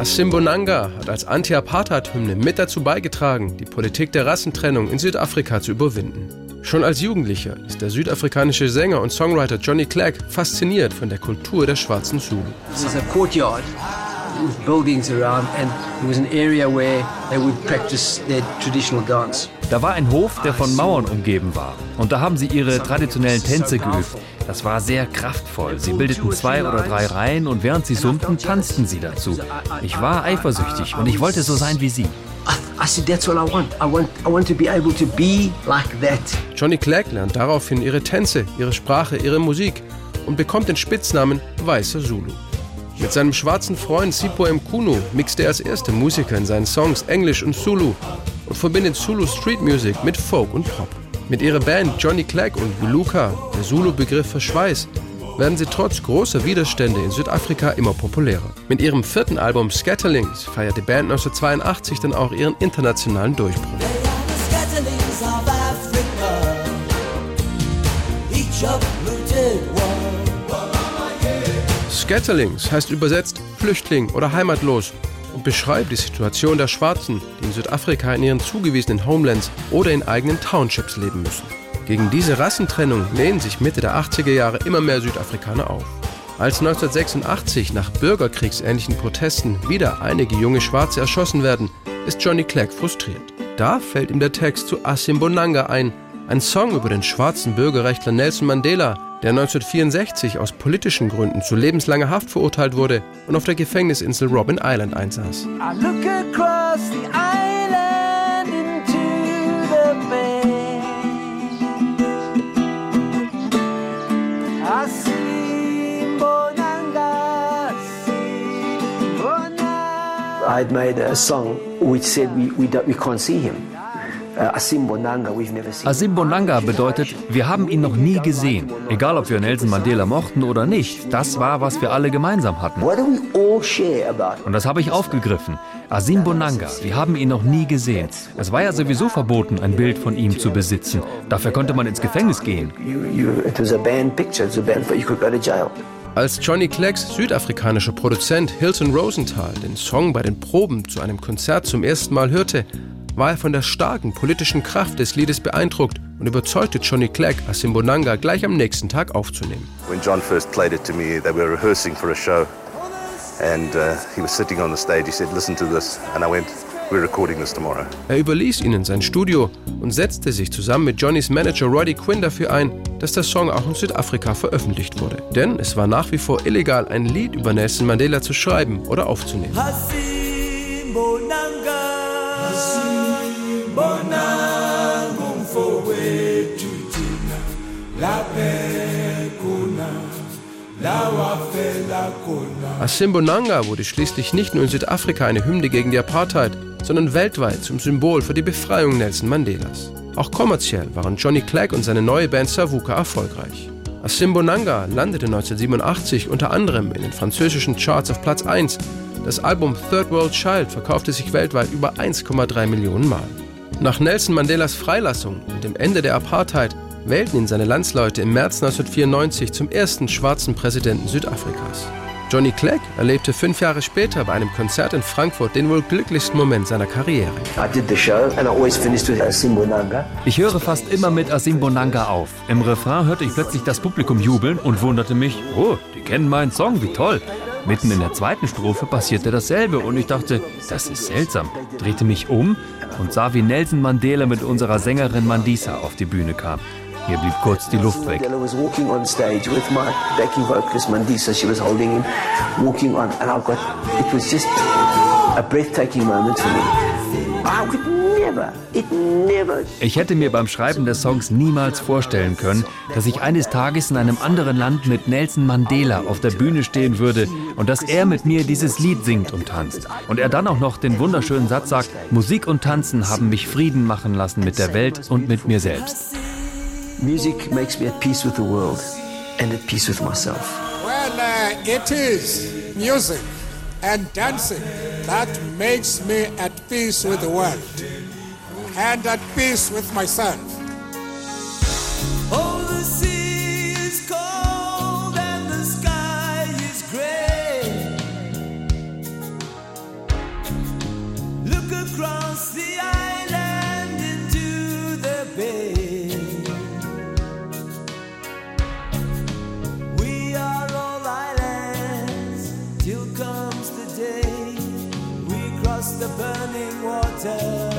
Asimbonanga hat als Anti-Apartheid-Hymne mit dazu beigetragen, die Politik der Rassentrennung in Südafrika zu überwinden. Schon als Jugendlicher ist der südafrikanische Sänger und Songwriter Johnny Clegg fasziniert von der Kultur der schwarzen Zulu. This is a courtyard with buildings around and it was an area where they would practice their traditional dance. Da war ein Hof, der von Mauern umgeben war. Und da haben sie ihre traditionellen Tänze geübt. Das war sehr kraftvoll. Sie bildeten 2 oder 3 Reihen und während sie summten, tanzten sie dazu. Ich war eifersüchtig und ich wollte so sein wie sie. Johnny Clegg lernt daraufhin ihre Tänze, ihre Sprache, ihre Musik und bekommt den Spitznamen Weißer Zulu. Mit seinem schwarzen Freund Sipo M. Kunu mixt er als erster Musiker in seinen Songs Englisch und Zulu und verbindet Zulu Street Music mit Folk und Pop. Mit ihrer Band Johnny Clegg und Juluka, der Zulu-Begriff für Schweiß, werden sie trotz großer Widerstände in Südafrika immer populärer. Mit ihrem 4. Album Scatterlings feiert die Band 1982 dann auch ihren internationalen Durchbruch. Scatterlings heißt übersetzt Flüchtling oder heimatlos und beschreibt die Situation der Schwarzen, die in Südafrika in ihren zugewiesenen Homelands oder in eigenen Townships leben müssen. Gegen diese Rassentrennung lehnen sich Mitte der 80er Jahre immer mehr Südafrikaner auf. Als 1986 nach bürgerkriegsähnlichen Protesten wieder einige junge Schwarze erschossen werden, ist Johnny Clegg frustriert. Da fällt ihm der Text zu Asimbonanga ein Song über den schwarzen Bürgerrechtler Nelson Mandela, der 1964 aus politischen Gründen zu lebenslanger Haft verurteilt wurde und auf der Gefängnisinsel Robben Island einsaß. I'd made a song which said we can't see him. Asimbonanga bedeutet, wir haben ihn noch nie gesehen. Egal, ob wir Nelson Mandela mochten oder nicht, das war, was wir alle gemeinsam hatten. Und das habe ich aufgegriffen. Asimbonanga, wir haben ihn noch nie gesehen. Es war ja sowieso verboten, ein Bild von ihm zu besitzen. Dafür konnte man ins Gefängnis gehen. Als Johnny Cleggs südafrikanischer Produzent Hilton Rosenthal den Song bei den Proben zu einem Konzert zum ersten Mal hörte, war er von der starken politischen Kraft des Liedes beeindruckt und überzeugte Johnny Clegg, Asimbonanga gleich am nächsten Tag aufzunehmen. When John first played it to me, they were rehearsing for a show, and he was sitting on the stage. He said, "Listen to this," and I went, "We're recording this tomorrow." Er überließ ihnen sein Studio und setzte sich zusammen mit Johnnys Manager Roddy Quinn dafür ein, dass der Song auch in Südafrika veröffentlicht wurde. Denn es war nach wie vor illegal, ein Lied über Nelson Mandela zu schreiben oder aufzunehmen. Asimbonanga wurde schließlich nicht nur in Südafrika eine Hymne gegen die Apartheid, sondern weltweit zum Symbol für die Befreiung Nelson Mandelas. Auch kommerziell waren Johnny Clegg und seine neue Band Savuka erfolgreich. Asimbonanga landete 1987 unter anderem in den französischen Charts auf Platz 1. Das Album Third World Child verkaufte sich weltweit über 1,3 Millionen Mal. Nach Nelson Mandelas Freilassung und dem Ende der Apartheid wählten ihn seine Landsleute im März 1994 zum ersten schwarzen Präsidenten Südafrikas. Johnny Clegg erlebte 5 Jahre später bei einem Konzert in Frankfurt den wohl glücklichsten Moment seiner Karriere. Ich höre fast immer mit Asimbonanga auf. Im Refrain hörte ich plötzlich das Publikum jubeln und wunderte mich, oh, die kennen meinen Song, wie toll. Mitten in der 2. Strophe passierte dasselbe und ich dachte, das ist seltsam, drehte mich um und sah, wie Nelson Mandela mit unserer Sängerin Mandisa auf die Bühne kam. Mir blieb kurz die Luft weg. Ich hätte mir beim Schreiben des Songs niemals vorstellen können, dass ich eines Tages in einem anderen Land mit Nelson Mandela auf der Bühne stehen würde und dass er mit mir dieses Lied singt und tanzt. Und er dann auch noch den wunderschönen Satz sagt, Musik und Tanzen haben mich Frieden machen lassen mit der Welt und mit mir selbst. Music makes me at peace with the world and at peace with myself. Well, it is music and dancing. That makes me at peace with the world and at peace with myself. Oh, the sea is cold and the sky is grey. Look across the island into the bay. Burning water.